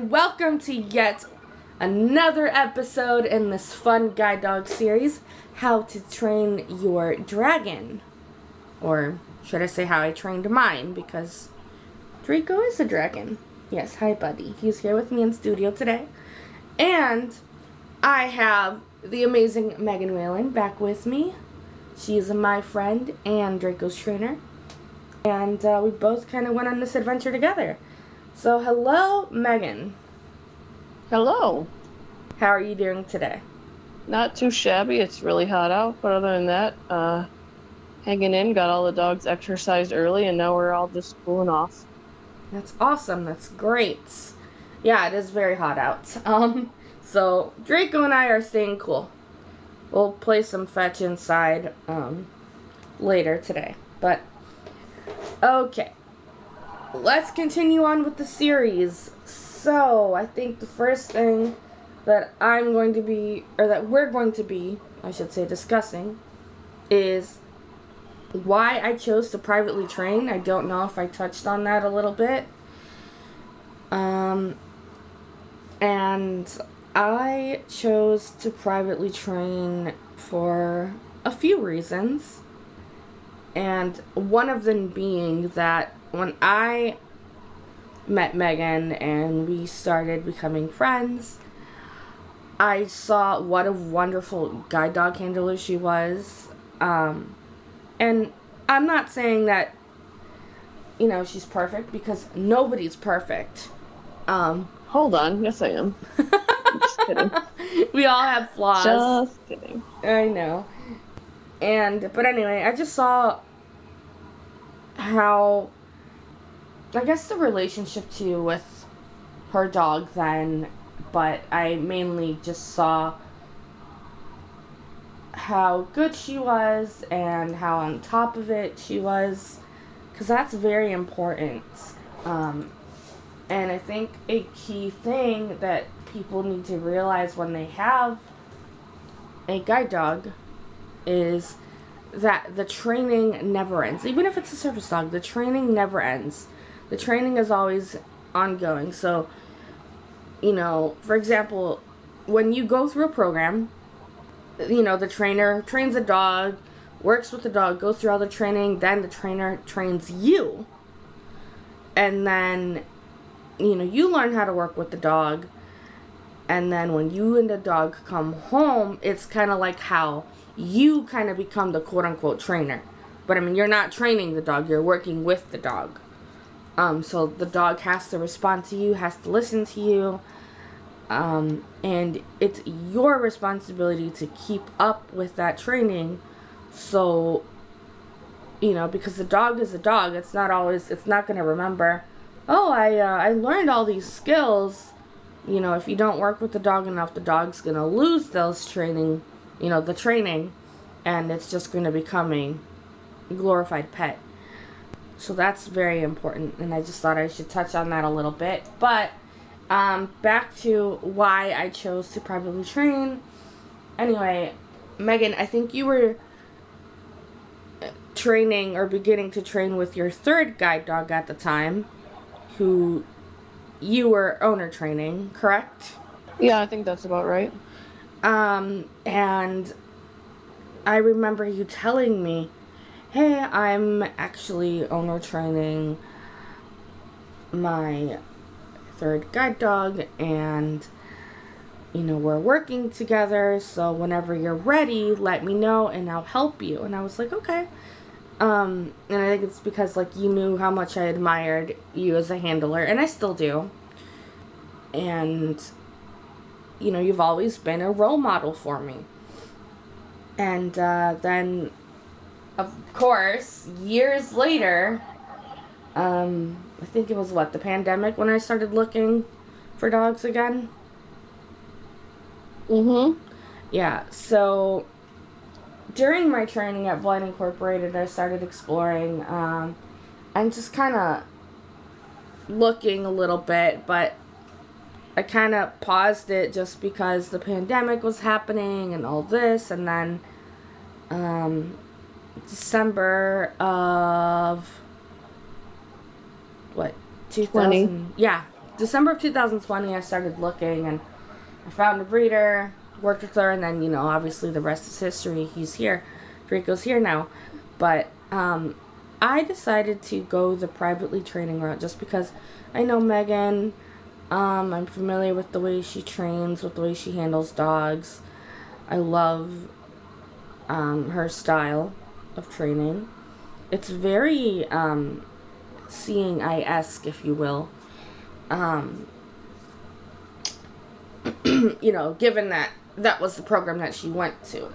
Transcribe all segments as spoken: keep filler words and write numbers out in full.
and welcome to yet another episode in this fun guide dog series, How to Train Your Dragon. Or should I say how I trained mine, because Draco is a dragon. Yes, hi buddy. He's here with me in studio today. And I have the amazing Megan Whalen back with me. She is my friend and Draco's trainer. And uh, we both kind of went on this adventure together. So, hello, Megan. Hello. How are you doing today? Not too shabby. It's really hot out, but other than that, uh, hanging in, got all the dogs exercised early, and now we're all just cooling off. That's awesome. That's great. Yeah, it is very hot out. Um, so, Draco and I are staying cool. We'll play some fetch inside um, later today, but okay. Let's continue on with the series. So, I think the first thing that I'm going to be, or that we're going to be, I should say, discussing is why I chose to privately train. I don't know if I touched on that a little bit. Um, and I chose to privately train for a few reasons. And one of them being that when I met Megan and we started becoming friends, I saw what a wonderful guide dog handler she was. Um, and I'm not saying that, you know, she's perfect, because nobody's perfect. Um, Hold on. Yes, I am. I'm just kidding. We all have flaws. Just kidding. I know. And, but anyway, I just saw how, I guess, the relationship too with her dog then, but I mainly just saw how good she was and how on top of it she was, because that's very important. Um, and I think a key thing that people need to realize when they have a guide dog is that the training never ends. Even if it's a service dog, the training never ends. The training is always ongoing. So, you know, for example, when you go through a program, you know, the trainer trains a dog, works with the dog, goes through all the training, then the trainer trains you. And then, you know, you learn how to work with the dog. And then when you and the dog come home, it's kind of like how you kind of become the quote-unquote trainer. But, I mean, you're not training the dog. You're working with the dog. Um, so the dog has to respond to you, has to listen to you, um, and it's your responsibility to keep up with that training. So, you know, because the dog is a dog, it's not always, it's not going to remember, oh, I, uh, I learned all these skills. You know, if you don't work with the dog enough, the dog's going to lose those training, you know, the training, and it's just going to become a glorified pet. So that's very important, and I just thought I should touch on that a little bit. But um, back to why I chose to privately train. Anyway, Megan, I think you were training or beginning to train with your third guide dog at the time, who you were owner training, correct? Yeah, I think that's about right. Um, and I remember you telling me, hey, I'm actually owner training my third guide dog, and, you know, we're working together, so whenever you're ready, let me know, and I'll help you. And I was like, okay. Um, and I think it's because, like, you knew how much I admired you as a handler, and I still do. And, you know, you've always been a role model for me. And uh, then... of course, years later, um, I think it was, what, the pandemic when I started looking for dogs again? Mm-hmm. Yeah, so during my training at Blind Incorporated, I started exploring um, and just kind of looking a little bit, but I kind of paused it just because the pandemic was happening and all this, and then... Um, December of, what, two thousand? Yeah, December of two thousand twenty, I started looking, and I found a breeder, worked with her, and then, you know, obviously the rest is history. He's here. Draco's here now. But um, I decided to go the privately training route just because I know Megan. Um, I'm familiar with the way she trains, with the way she handles dogs. I love um, her style of training. It's very um, Seeing Eye-esque, if you will. Um, you know, given that that was the program that she went to.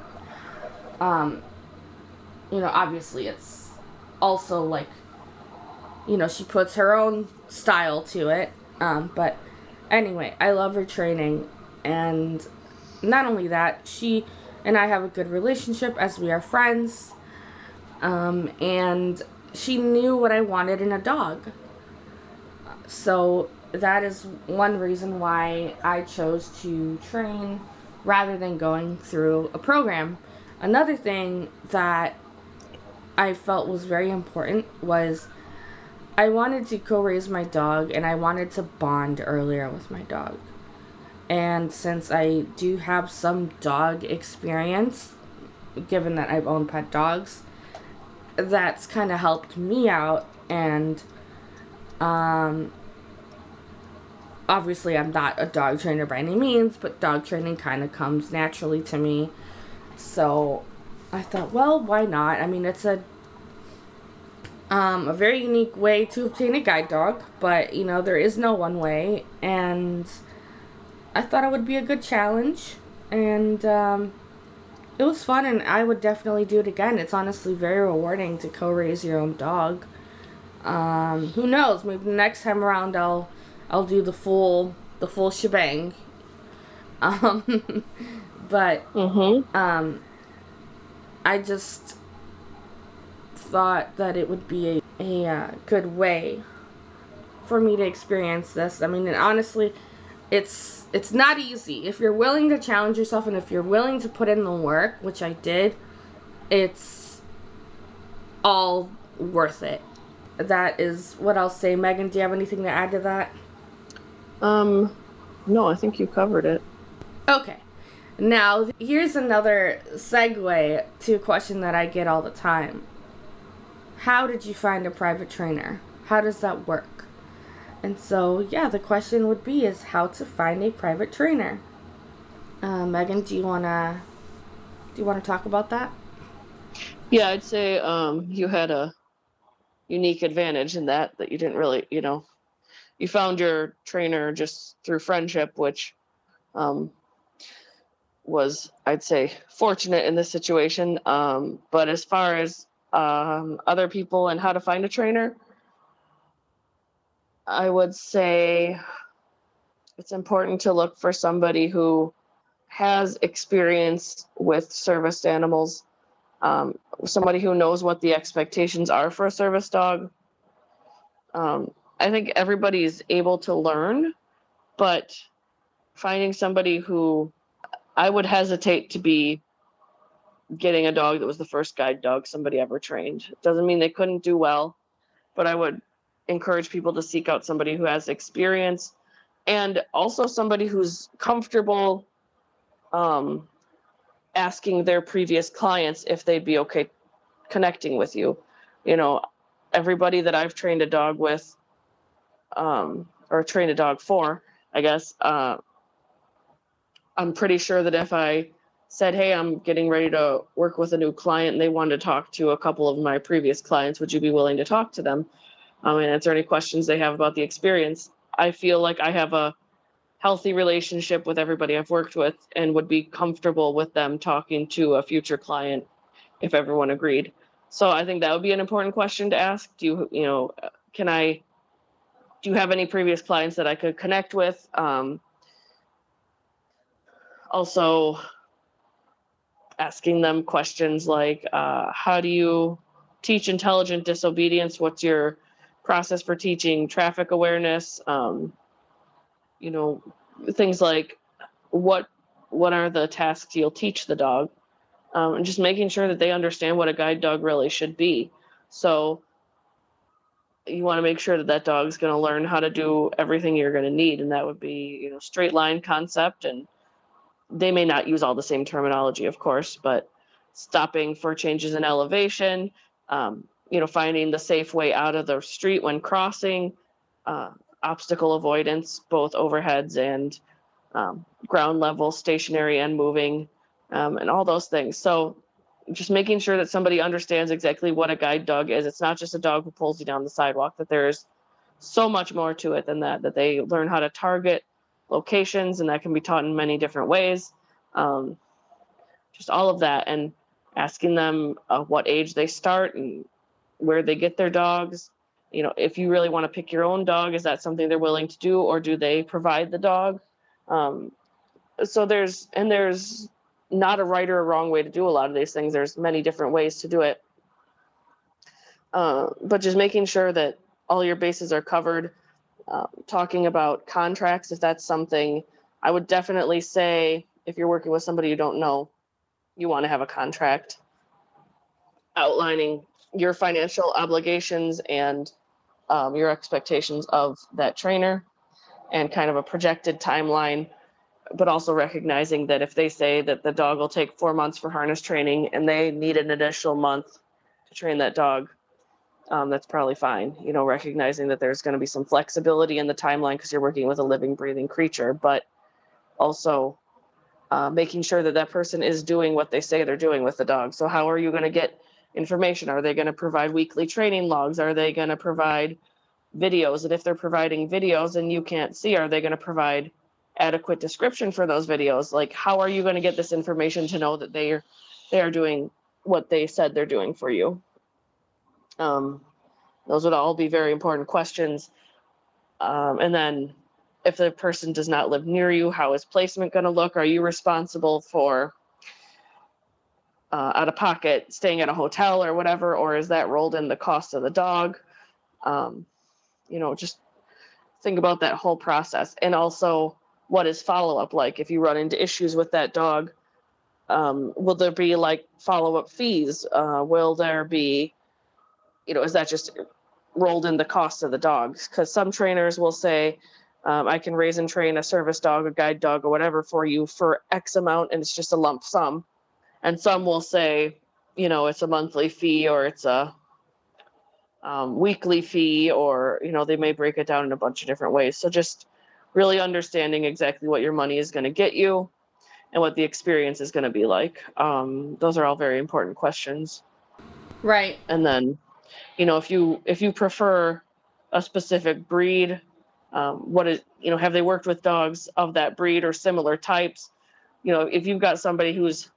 Um, you know, obviously it's also like, you know, she puts her own style to it. Um, but anyway, I love her training. And not only that, she and I have a good relationship as we are friends. Um, and she knew what I wanted in a dog. So that is one reason why I chose to train rather than going through a program. Another thing that I felt was very important was I wanted to co-raise my dog, and I wanted to bond earlier with my dog. And since I do have some dog experience, given that I've owned pet dogs, that's kind of helped me out. And um, obviously I'm not a dog trainer by any means, but dog training kind of comes naturally to me. So I thought, well, why not? I mean, it's a um, a very unique way to obtain a guide dog, but, you know, there is no one way. And I thought it would be a good challenge. And um, it was fun, and I would definitely do it again. It's honestly very rewarding to co-raise your own dog. Um, who knows? Maybe next time around I'll I'll do the full the full shebang. Um, but mm-hmm. um, I just thought that it would be a, a uh, good way for me to experience this. I mean, and honestly, it's it's not easy. If you're willing to challenge yourself and if you're willing to put in the work, which I did, it's all worth it. That is what I'll say. Megan, do you have anything to add to that? Um, no, I think you covered it. Okay. Now, here's another segue to a question that I get all the time. How did you find a private trainer? How does that work? And so, yeah, the question would be is how to find a private trainer. Uh, Megan, do you wanna do you wanna talk about that? Yeah, I'd say um, you had a unique advantage in that that you didn't really, you know, you found your trainer just through friendship, which um, was, I'd say, fortunate in this situation. Um, but as far as um, other people and how to find a trainer, I would say it's important to look for somebody who has experience with serviced animals, um, somebody who knows what the expectations are for a service dog. Um, I think everybody's able to learn, but finding somebody who I would hesitate to be getting a dog that was the first guide dog somebody ever trained. It doesn't mean they couldn't do well, but I would encourage people to seek out somebody who has experience and also somebody who's comfortable um, asking their previous clients if they'd be okay connecting with you. You know, everybody that I've trained a dog with um, or trained a dog for, I guess, uh, I'm pretty sure that if I said, hey, I'm getting ready to work with a new client and they want to talk to a couple of my previous clients, would you be willing to talk to them um, and answer any questions they have about the experience? I feel like I have a healthy relationship with everybody I've worked with and would be comfortable with them talking to a future client if everyone agreed. So I think that would be an important question to ask. Do you, you know, can I, do you have any previous clients that I could connect with? Um, Also, asking them questions like, uh, how do you teach intelligent disobedience? What's your process for teaching traffic awareness? Um, you know, things like what what are the tasks you'll teach the dog? Um, and just making sure that they understand what a guide dog really should be. So you want to make sure that that dog's going to learn how to do everything you're going to need. And that would be, you know, straight line concept. And they may not use all the same terminology, of course, but stopping for changes in elevation, um, you know, finding the safe way out of the street when crossing, uh, obstacle avoidance, both overheads and um, ground level, stationary and moving, um, and all those things. So just making sure that somebody understands exactly what a guide dog is. It's not just a dog who pulls you down the sidewalk, that there's so much more to it than that, that they learn how to target locations, and that can be taught in many different ways. Um, just all of that, and asking them uh, what age they start and where they get their dogs. You know, if you really want to pick your own dog, is that something they're willing to do, or do they provide the dog? Um, so there's, and there's not a right or a wrong way to do a lot of these things. There's many different ways to do it. Uh, but just making sure that all your bases are covered. Uh, talking about contracts, if that's something, I would definitely say if you're working with somebody you don't know, you want to have a contract outlining your financial obligations and um, your expectations of that trainer, and kind of a projected timeline, but also recognizing that if they say that the dog will take four months for harness training and they need an additional month to train that dog, um, that's probably fine. You know, recognizing that there's going to be some flexibility in the timeline because you're working with a living, breathing creature, but also uh, making sure that that person is doing what they say they're doing with the dog. So how are you going to get information? Are they going to provide weekly training logs? Are they going to provide videos? And if they're providing videos and you can't see, are they going to provide adequate description for those videos? Like, how are you going to get this information to know that they are, they are doing what they said they're doing for you? Um, those would all be very important questions. Um, and then if the person does not live near you, how is placement going to look? Are you responsible for Uh, out of pocket, staying at a hotel or whatever, or is that rolled in the cost of the dog? Um, you know, just think about that whole process. And also, what is follow-up like? If you run into issues with that dog, um, will there be like follow-up fees? Uh, will there be, you know, is that just rolled in the cost of the dog? Because some trainers will say, um, I can raise and train a service dog, a guide dog, or whatever for you for X amount, and it's just a lump sum. And some will say, you know, it's a monthly fee, or it's a um, weekly fee, or, you know, they may break it down in a bunch of different ways. So just really understanding exactly what your money is going to get you and what the experience is going to be like. Um, those are all very important questions. Right. And then, you know, if you if you prefer a specific breed, um, what is, you know, have they worked with dogs of that breed or similar types? You know, if you've got somebody who's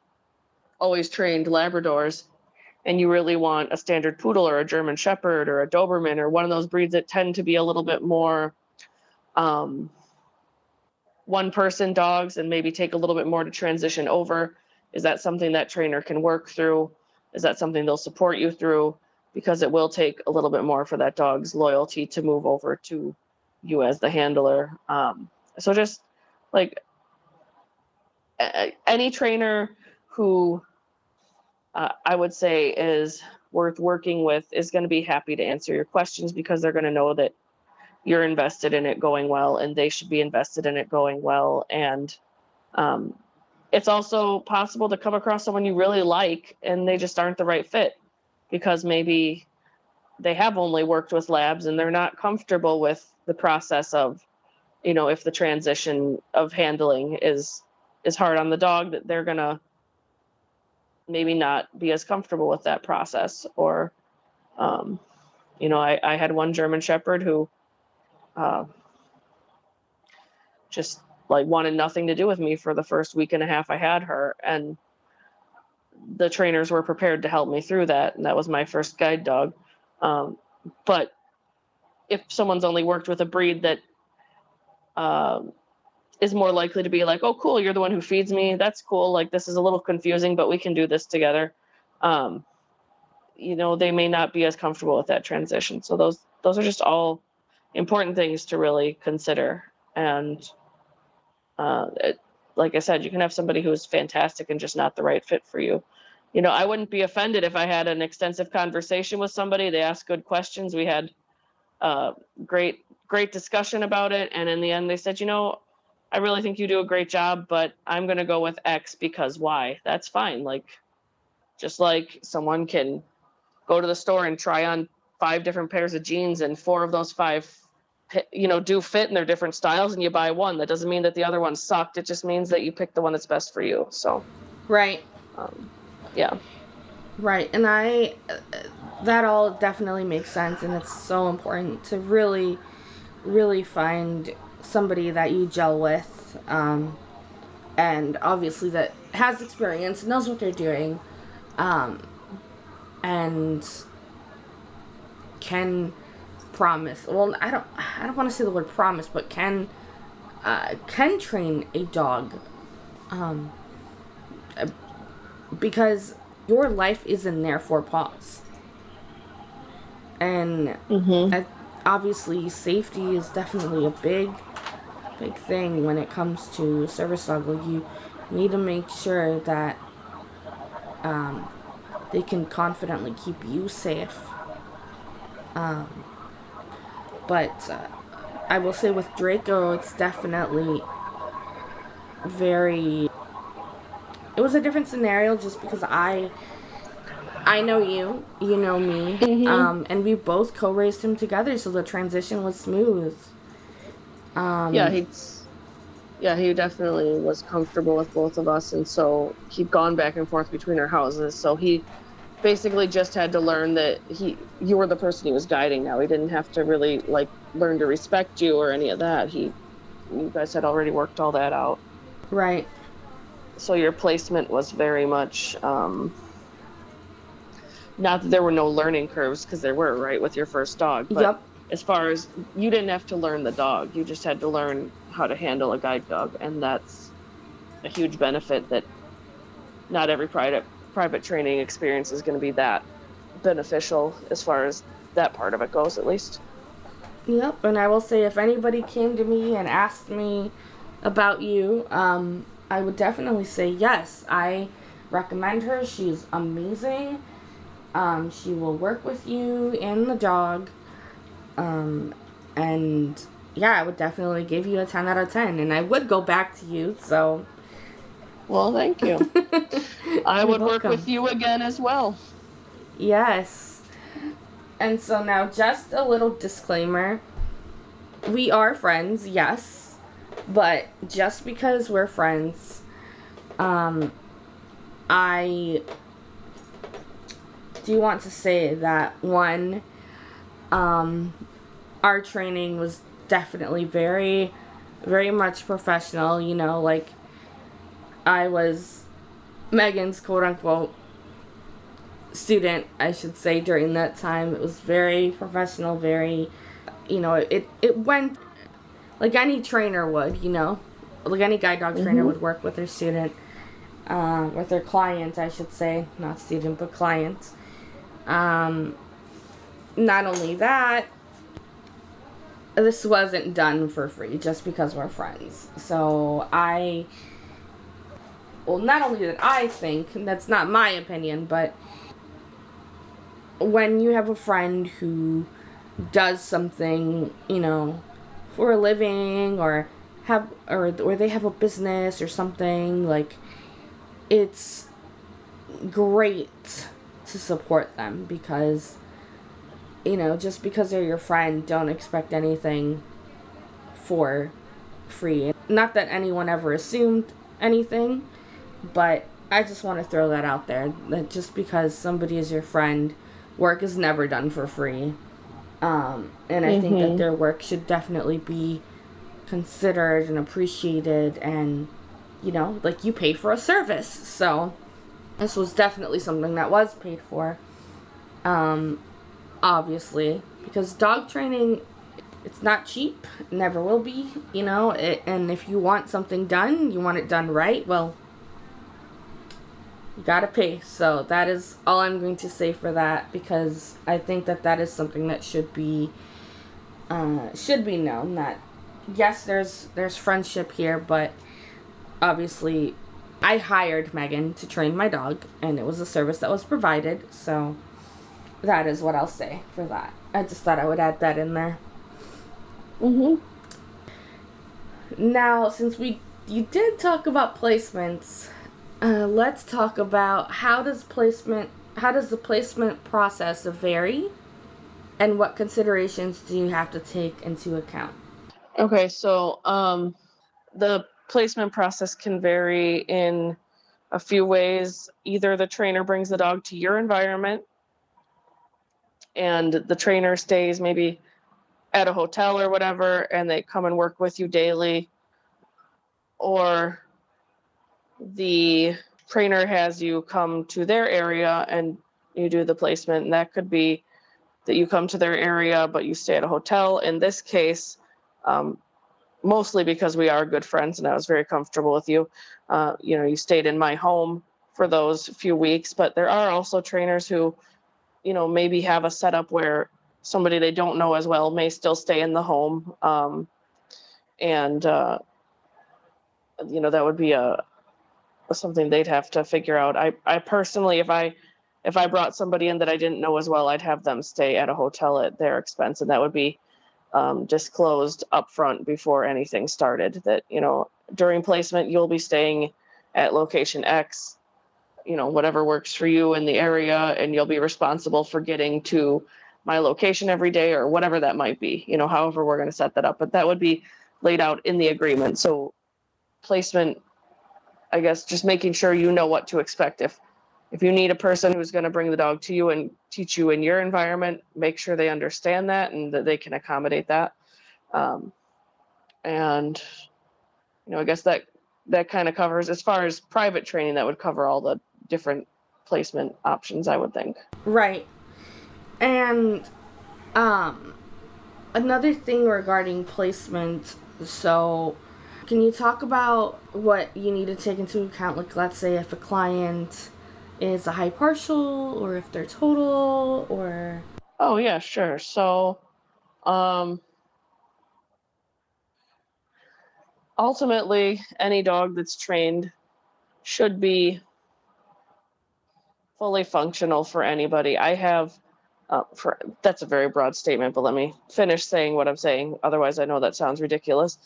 always trained Labradors and you really want a standard poodle or a German Shepherd or a Doberman or one of those breeds that tend to be a little bit more um, one person dogs and maybe take a little bit more to transition over, is that something that trainer can work through? Is that something they'll support you through? Because it will take a little bit more for that dog's loyalty to move over to you as the handler. Um, so just like a- any trainer who uh, I would say is worth working with is going to be happy to answer your questions, because they're going to know that you're invested in it going well and they should be invested in it going well. And um, it's also possible to come across someone you really like and they just aren't the right fit, because maybe they have only worked with labs and they're not comfortable with the process of, you know, if the transition of handling is, is hard on the dog, that they're going to maybe not be as comfortable with that process. Or, um, you know, I, I had one German Shepherd who uh, just like wanted nothing to do with me for the first week and a half I had her. And the trainers were prepared to help me through that. And that was my first guide dog. Um, but if someone's only worked with a breed that uh, is more likely to be like, oh, cool, you're the one who feeds me. That's cool. Like, this is a little confusing, but we can do this together. Um, you know, they may not be as comfortable with that transition. So those, those are just all important things to really consider. And uh, it, like I said, you can have somebody who is fantastic and just not the right fit for you. You know, I wouldn't be offended if I had an extensive conversation with somebody. They asked good questions. We had uh, great, great discussion about it. And in the end, they said, you know, I really think you do a great job, but I'm going to go with X because Y. That's fine. Like, just like someone can go to the store and try on five different pairs of jeans, and four of those five, you know, do fit in their different styles, and you buy one. That doesn't mean that the other one sucked. It just means that you picked the one that's best for you. So, right. Um, yeah. Right. And I, that all definitely makes sense. And it's so important to really, really find somebody that you gel with, um, and obviously that has experience, knows what they're doing, um, and can promise, well, I don't, I don't want to say the word promise, but can, uh, can train a dog, um, because your life is in their four paws, and mm-hmm. I, obviously safety is definitely a big, big thing when it comes to service dog. Like, you need to make sure that um, they can confidently keep you safe. Um, but uh, I will say with Draco, it's definitely very, it was a different scenario just because I, I know you, you know me, mm-hmm. um, and we both co-raised him together, so the transition was smooth. Um, yeah, he's, yeah, he definitely was comfortable with both of us, and so he'd gone back and forth between our houses, so he basically just had to learn that he, you were the person he was guiding now. He didn't have to really, like, learn to respect you or any of that. He, you guys had already worked all that out. Right. So your placement was very much, um... not that there were no learning curves, because there were, right, with your first dog. But yep. As far as, you didn't have to learn the dog. You just had to learn how to handle a guide dog. And that's a huge benefit that not every private private training experience is going to be that beneficial as far as that part of it goes, at least. Yep. And I will say, if anybody came to me and asked me about you, um, I would definitely say yes. I recommend her. She's amazing. Um, she will work with you and the dog, um, and yeah, I would definitely give you a ten out of ten, and I would go back to you, so. Well, thank you. I would welcome. Work with you again as well. Yes. And so now, just a little disclaimer. We are friends, yes, but just because we're friends, um, I... do want to say that, one, um, our training was definitely very, very much professional, you know, like, I was Megan's quote-unquote student, I should say, during that time. It was very professional, very, you know, it, it went, like any trainer would, you know, like any guide dog mm-hmm. trainer would work with their student, uh, with their client, I should say, not student, but client. Um, not only that, this wasn't done for free just because we're friends. So I, well, not only that I think, that's not my opinion, but when you have a friend who does something, you know, for a living or have, or, or they have a business or something, like, it's great to support them, because, you know, just because they're your friend, don't expect anything for free. Not that anyone ever assumed anything, but I just want to throw that out there, that just because somebody is your friend, work is never done for free. Um, and I mm-hmm. think that their work should definitely be considered and appreciated, and, you know, like, you pay for a service, so... this was definitely something that was paid for, um, obviously, because dog training, it's not cheap, never will be, you know, it, and if you want something done, you want it done right, well, you gotta pay. So that is all I'm going to say for that, because I think that that is something that should be, uh, should be known, that, yes, there's, there's friendship here, but obviously... I hired Megan to train my dog, and it was a service that was provided, so that is what I'll say for that. I just thought I would add that in there. Mm-hmm. Now, since we you did talk about placements, uh, let's talk about how does placement how does the placement process vary, and what considerations do you have to take into account? Okay, so um, the placement process can vary in a few ways. Either the trainer brings the dog to your environment, and the trainer stays maybe at a hotel or whatever, and they come and work with you daily, or the trainer has you come to their area and you do the placement. And that could be that you come to their area, but you stay at a hotel. In this case, um, mostly because we are good friends and I was very comfortable with you, uh, you know, you stayed in my home for those few weeks. But there are also trainers who, you know, maybe have a setup where somebody they don't know as well may still stay in the home. Um, and, uh, you know, that would be a, something they'd have to figure out. I, I personally, if I, if I brought somebody in that I didn't know as well, I'd have them stay at a hotel at their expense. And that would be um, disclosed upfront before anything started that, you know, during placement, you'll be staying at location X, you know, whatever works for you in the area, and you'll be responsible for getting to my location every day or whatever that might be, you know, however we're going to set that up. But that would be laid out in the agreement. So placement, I guess, just making sure you know what to expect. If if you need a person who's going to bring the dog to you and teach you in your environment, make sure they understand that and that they can accommodate that. Um, and, you know, I guess that, that kind of covers, as far as private training, that would cover all the different placement options, I would think. Right. And um, another thing regarding placement, so can you talk about what you need to take into account? Like, let's say if a client is a high partial or if they're total or... Oh, yeah, sure. So um, ultimately, any dog that's trained should be fully functional for anybody. I have... Uh, for, that's a very broad statement, but let me finish saying what I'm saying. Otherwise, I know that sounds ridiculous.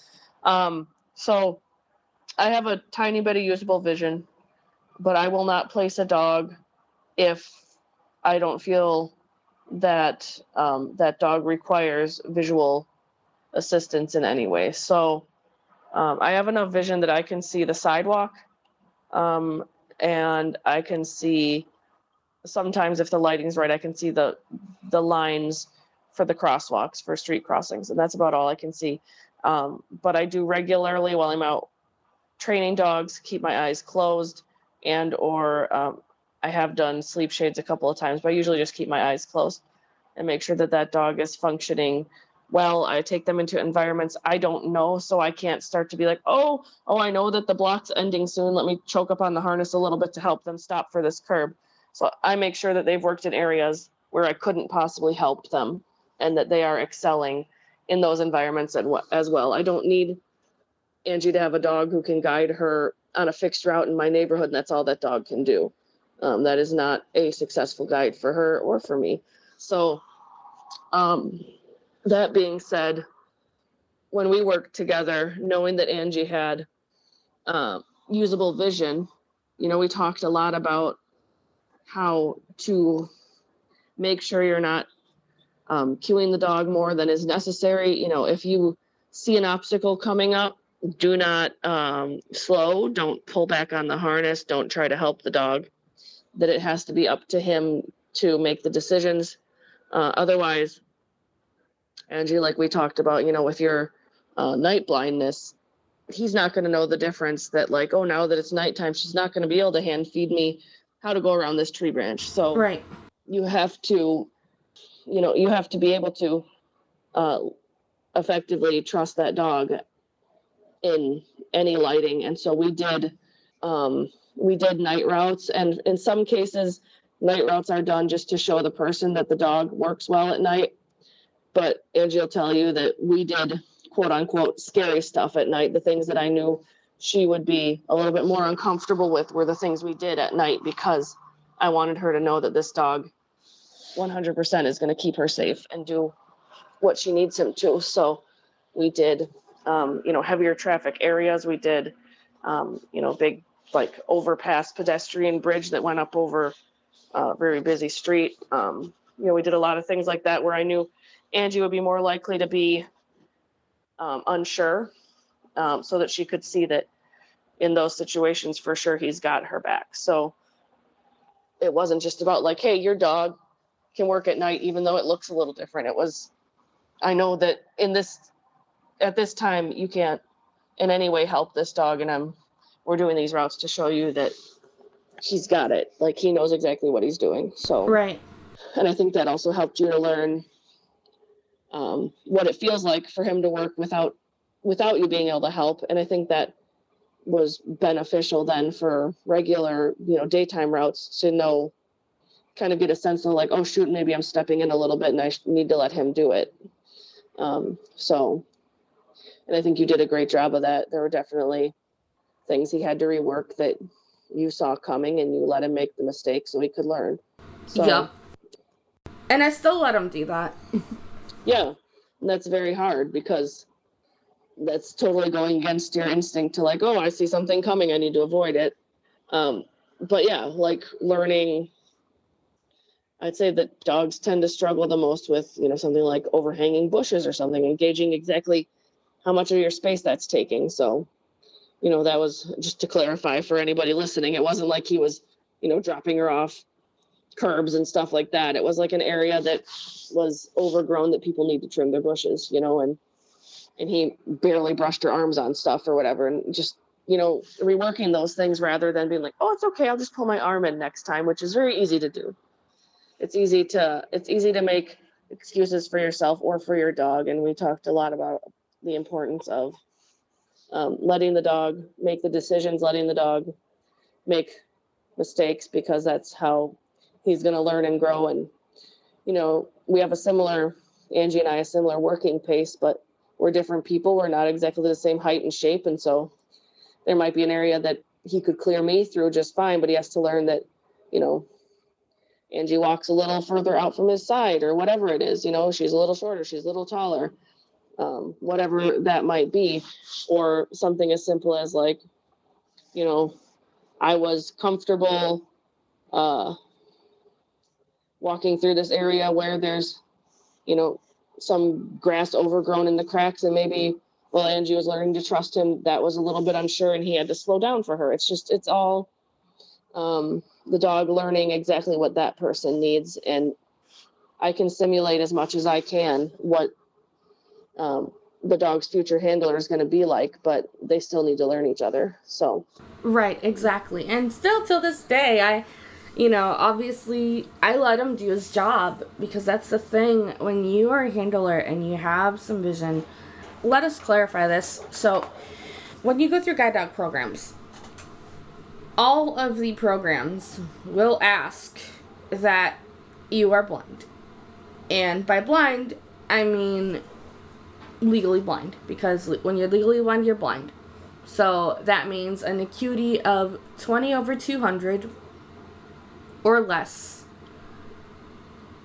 Um, so I have a tiny bit of usable vision, but I will not place a dog if I don't feel that um, that dog requires visual assistance in any way. So um, I have enough vision that I can see the sidewalk um, and I can see... Sometimes if the lighting's right, I can see the the lines for the crosswalks for street crossings, and that's about all I can see. Um, but I do regularly while I'm out training dogs, keep my eyes closed, and or um, I have done sleep shades a couple of times, but I usually just keep my eyes closed and make sure that that dog is functioning well. I take them into environments I don't know, so I can't start to be like, oh, oh, I know that the block's ending soon. Let me choke up on the harness a little bit to help them stop for this curb. So I make sure that they've worked in areas where I couldn't possibly help them and that they are excelling in those environments as well. I don't need Angie to have a dog who can guide her on a fixed route in my neighborhood, and that's all that dog can do. Um, that is not a successful guide for her or for me. So um, that being said, when we worked together, knowing that Angie had uh, usable vision, you know, we talked a lot about how to make sure you're not um, cueing the dog more than is necessary. You know, if you see an obstacle coming up, do not um, slow, don't pull back on the harness, don't try to help the dog, that it has to be up to him to make the decisions. Uh, otherwise, Angie, like we talked about, you know, with your uh, night blindness, he's not going to know the difference that like, oh, now that it's nighttime, she's not going to be able to hand feed me how to go around this tree branch. So right. you have to, you know, you have to be able to uh, effectively trust that dog in any lighting. And so we did, um, we did night routes. And in some cases, night routes are done just to show the person that the dog works well at night. But Angie will tell you that we did quote unquote scary stuff at night. The things that I knew she would be a little bit more uncomfortable with were the things we did at night, because I wanted her to know that this dog one hundred percent is going to keep her safe and do what she needs him to. So we did, um, you know, heavier traffic areas. We did, um, you know, big like overpass pedestrian bridge that went up over a very busy street. Um, you know, we did a lot of things like that where I knew Angie would be more likely to be um, unsure, um, so that she could see that in those situations for sure he's got her back. So it wasn't just about like, hey, your dog can work at night, even though it looks a little different. It was, I know that in this, at this time, you can't in any way help this dog. And I'm, we're doing these routes to show you that he's got it. Like, he knows exactly what he's doing. So, right. And I think that also helped you to learn um, what it feels like for him to work without, without you being able to help. And I think that was beneficial then for regular, you know, daytime routes to know, kind of get a sense of like, oh shoot, maybe I'm stepping in a little bit and I need to let him do it. Um, so, and I think you did a great job of that. There were definitely things he had to rework that you saw coming, and you let him make the mistake so he could learn. So, yeah. And I still let him do that. Yeah. And that's very hard, because that's totally going against your instinct to like, oh, I see something coming, I need to avoid it. Um, but yeah, like learning, I'd say that dogs tend to struggle the most with, you know, something like overhanging bushes or something, and gauging exactly how much of your space that's taking. So, you know, that was just to clarify for anybody listening. It wasn't like he was, you know, dropping her off curbs and stuff like that. It was like an area that was overgrown that people need to trim their bushes, you know, and and he barely brushed her arms on stuff or whatever. And just, you know, reworking those things rather than being like, oh, it's okay, I'll just pull my arm in next time, which is very easy to do. It's easy to it's easy to make excuses for yourself or for your dog. And we talked a lot about the importance of um, letting the dog make the decisions, letting the dog make mistakes, because that's how he's going to learn and grow. And, you know, we have a similar, Angie and I, a similar working pace, but we're different people. We're not exactly the same height and shape. And so there might be an area that he could clear me through just fine, but he has to learn that, you know, Angie walks a little further out from his side, or whatever it is, you know, she's a little shorter, she's a little taller, um, whatever that might be. Or something as simple as like, you know, I was comfortable uh, walking through this area where there's, you know, some grass overgrown in the cracks, and maybe, well, Angie was learning to trust him. That was a little bit unsure, and he had to slow down for her. It's just, it's all, um, the dog learning exactly what that person needs. And I can simulate as much as I can what um, the dog's future handler is going to be like, but they still need to learn each other. So, right, exactly. And still till this day, I, you know, obviously I let him do his job, because that's the thing. When you are a handler and you have some vision, let us clarify this. So when you go through guide dog programs, all of the programs will ask that you are blind. And by blind, I mean legally blind, because when you're legally blind, you're blind. So that means an acuity of twenty over two hundred or less,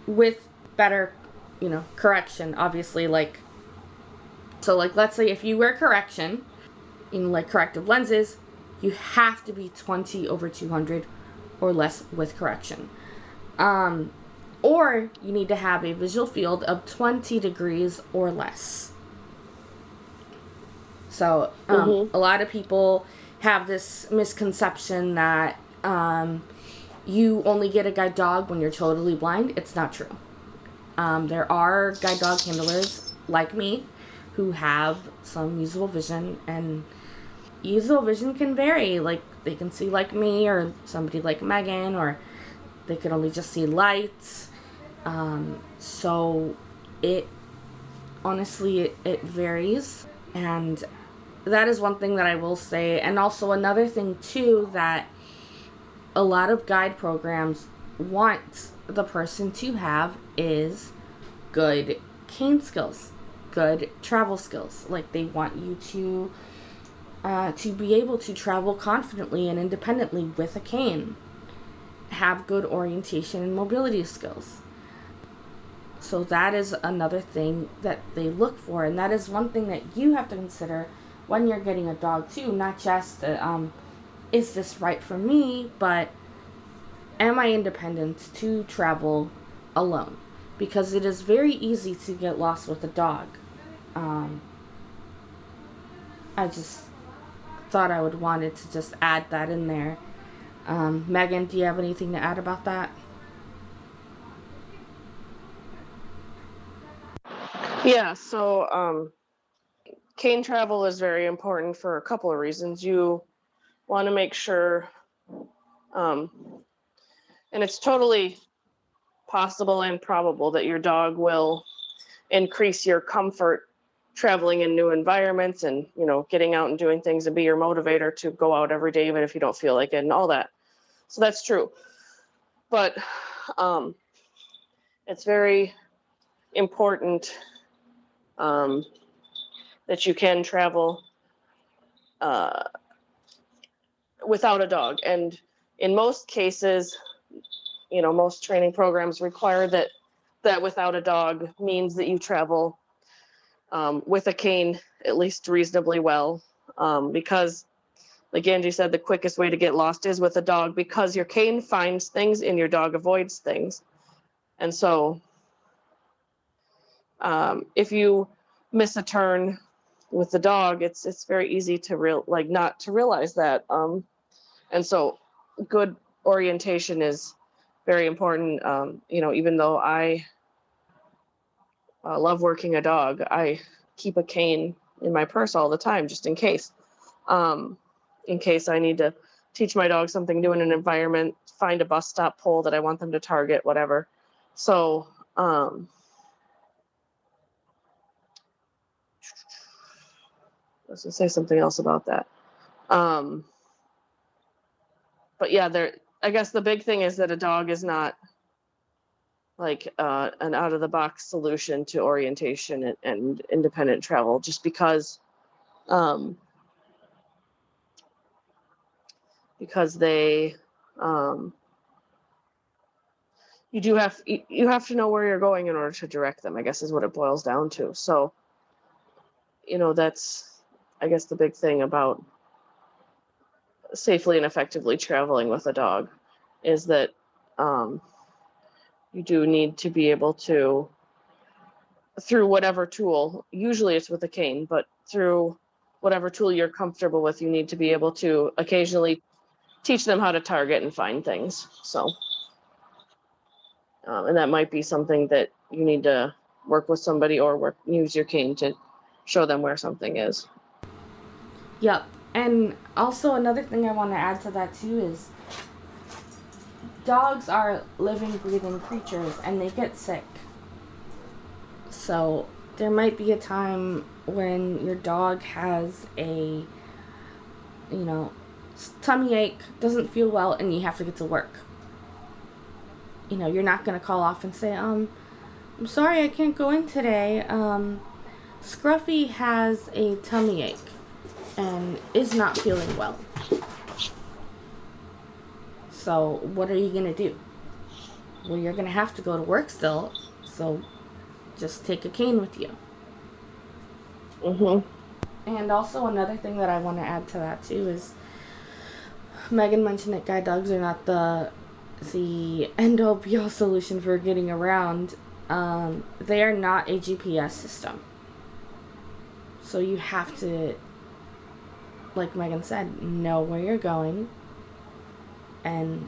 with better, you know, correction, obviously. Like, so like, let's say if you wear correction, you know, like corrective lenses, you have to be twenty over two hundred or less with correction. Um, or you need to have a visual field of twenty degrees or less. So um, mm-hmm. a lot of people have this misconception that um, you only get a guide dog when you're totally blind. It's not true. Um, there are guide dog handlers like me who have some usable vision, and usable vision can vary. Like, they can see like me, or somebody like Megan, or they can only just see lights. Um, so it honestly, it, it varies. And that is one thing that I will say. And also another thing too, that a lot of guide programs want the person to have is good cane skills, good travel skills. Like, they want you to Uh, to be able to travel confidently and independently with a cane, have good orientation and mobility skills. So that is another thing that they look for. And that is one thing that you have to consider when you're getting a dog too. Not just, the, um, is this right for me? But am I independent to travel alone? Because it is very easy to get lost with a dog. Um, I just thought I would wanted to just add that in there. Um, Megan, do you have anything to add about that? Yeah, so um, cane travel is very important for a couple of reasons. You want to make sure, um, and it's totally possible and probable that your dog will increase your comfort traveling in new environments and, you know, getting out and doing things and be your motivator to go out every day, even if you don't feel like it and all that. So that's true. But um, it's very important Um, that you can travel uh, without a dog. And in most cases, you know, most training programs require that that without a dog means that you travel um, with a cane at least reasonably well. Um, because, like Angie said, the quickest way to get lost is with a dog, because your cane finds things and your dog avoids things. And so Um, if you miss a turn with the dog, it's it's very easy to real like not to realize that. Um, and so good orientation is very important. Um, you know, even though I uh, love working a dog, I keep a cane in my purse all the time, just in case. Um, in case I need to teach my dog something new in an environment, find a bus stop pole that I want them to target, whatever. So, um, I was going to say something else about that. Um, but yeah, there. I guess the big thing is that a dog is not like uh, an out-of-the-box solution to orientation and, and independent travel, just because um, because they um, you do have you have to know where you're going in order to direct them, I guess, is what it boils down to. So, you know, that's, I guess, the big thing about safely and effectively traveling with a dog is that um, you do need to be able to, through whatever tool, usually it's with a cane, but through whatever tool you're comfortable with, you need to be able to occasionally teach them how to target and find things. So, um, and that might be something that you need to work with somebody or work, use your cane to show them where something is. Yep. And also another thing I want to add to that too is dogs are living, breathing creatures and they get sick. So there might be a time when your dog has a, you know, tummy ache, doesn't feel well, and you have to get to work. You know, you're not going to call off and say, um, I'm sorry, I can't go in today. Um, Scruffy has a tummy ache and is not feeling well. So what are you going to do? Well, you're going to have to go to work still, so just take a cane with you. Mm-hmm. And also another thing that I want to add to that too is Megan mentioned that guide dogs are not the the end-all be-all solution for getting around. Um, they are not a G P S system. So you have to, like Megan said, know where you're going, and,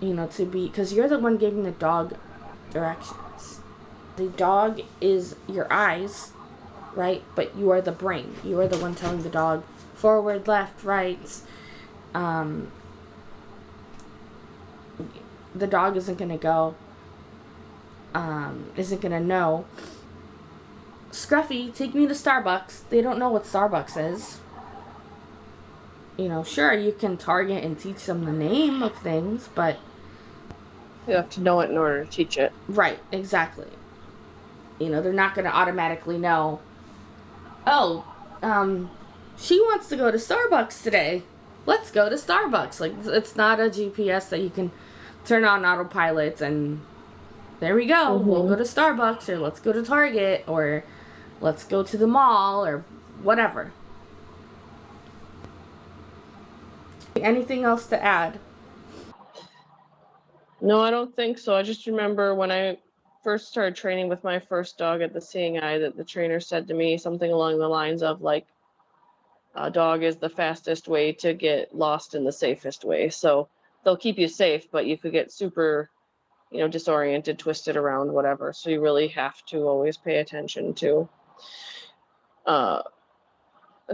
you know, to be, because you're the one giving the dog directions. The dog is your eyes, right? But you are the brain. You are the one telling the dog forward, left, right. Um, the dog isn't going to go, um, isn't going to know, Scruffy, take me to Starbucks. They don't know what Starbucks is. You know, sure, you can target and teach them the name of things, but you have to know it in order to teach it. Right, exactly. You know, they're not going to automatically know, oh, um, she wants to go to Starbucks today. Let's go to Starbucks. Like, it's not a G P S that you can turn on autopilots and there we go, mm-hmm. we'll go to Starbucks, or let's go to Target, or let's go to the mall, or whatever. Anything else to add? No, I don't think so. I just remember when I first started training with my first dog at the Seeing Eye that the trainer said to me something along the lines of, like, a dog is the fastest way to get lost in the safest way. So they'll keep you safe, but you could get super, you know, disoriented, twisted around, whatever. So you really have to always pay attention to uh,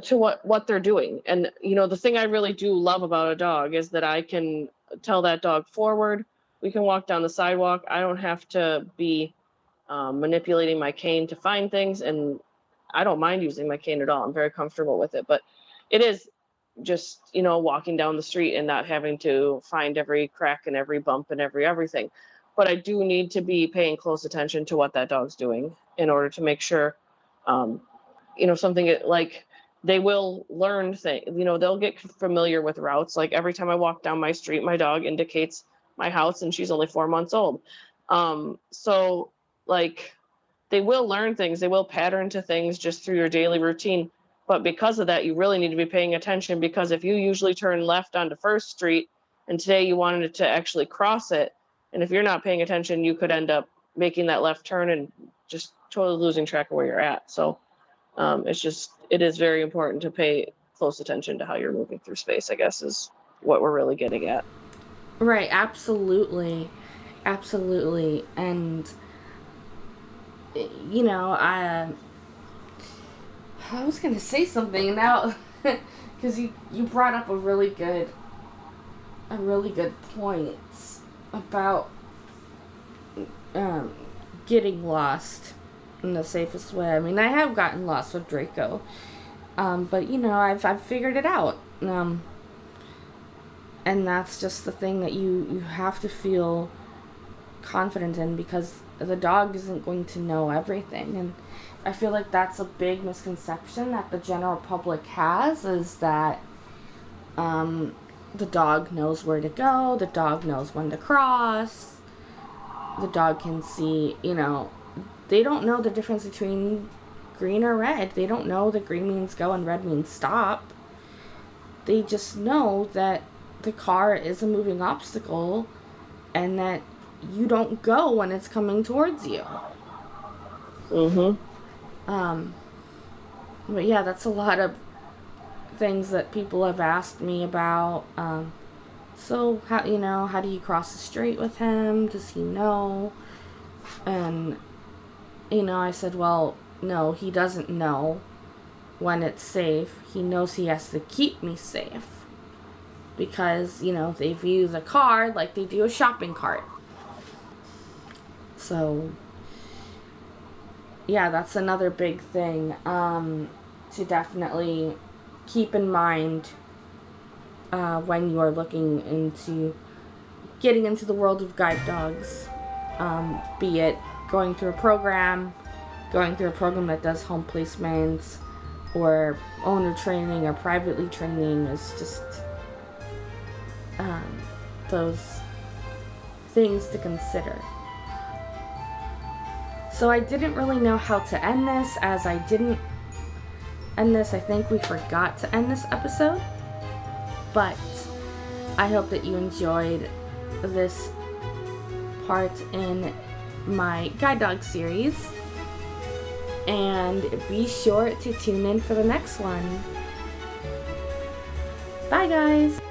to what, what they're doing. And, you know, the thing I really do love about a dog is that I can tell that dog forward. We can walk down the sidewalk. I don't have to be um, manipulating my cane to find things. And I don't mind using my cane at all. I'm very comfortable with it. But it is just, you know, walking down the street and not having to find every crack and every bump and every everything. But I do need to be paying close attention to what that dog's doing in order to make sure, um, you know, something like they will learn things. You know, they'll get familiar with routes. Like every time I walk down my street, my dog indicates my house, and she's only four months old. Um, so like they will learn things. They will pattern to things just through your daily routine. But because of that, you really need to be paying attention, because if you usually turn left onto First Street and today you wanted to actually cross it, and if you're not paying attention, you could end up making that left turn and just totally losing track of where you're at. So um, it's just, it is very important to pay close attention to how you're moving through space, I guess, is what we're really getting at. Right, absolutely, absolutely, and, you know, I, I was going to say something now, because you, you brought up a really good, a really good point about um, getting lost in the safest way. I mean, I have gotten lost with Draco, um, but, you know, I've, I've figured it out, um, and that's just the thing that you, you have to feel confident in, because the dog isn't going to know everything. And I feel like that's a big misconception that the general public has, is that um, the dog knows where to go, the dog knows when to cross, the dog can see, you know, they don't know the difference between green or red. They don't know that green means go and red means stop. They just know that the car is a moving obstacle and that you don't go when it's coming towards you. Mm-hmm. Um, but yeah, that's a lot of things that people have asked me about. Um, so, how you know, how do you cross the street with him? Does he know? And, you know, I said, well, no, he doesn't know when it's safe. He knows he has to keep me safe, because, you know, they view the car like they do a shopping cart. So, yeah, that's another big thing um, to definitely keep in mind uh, when you are looking into getting into the world of guide dogs, um, be it going through a program, going through a program that does home placements, or owner training, or privately training. Is just... Um, those things to consider. So I didn't really know how to end this, as I didn't end this. I think we forgot to end this episode, but I hope that you enjoyed this part in my guide dog series, and be sure to tune in for the next one. Bye guys!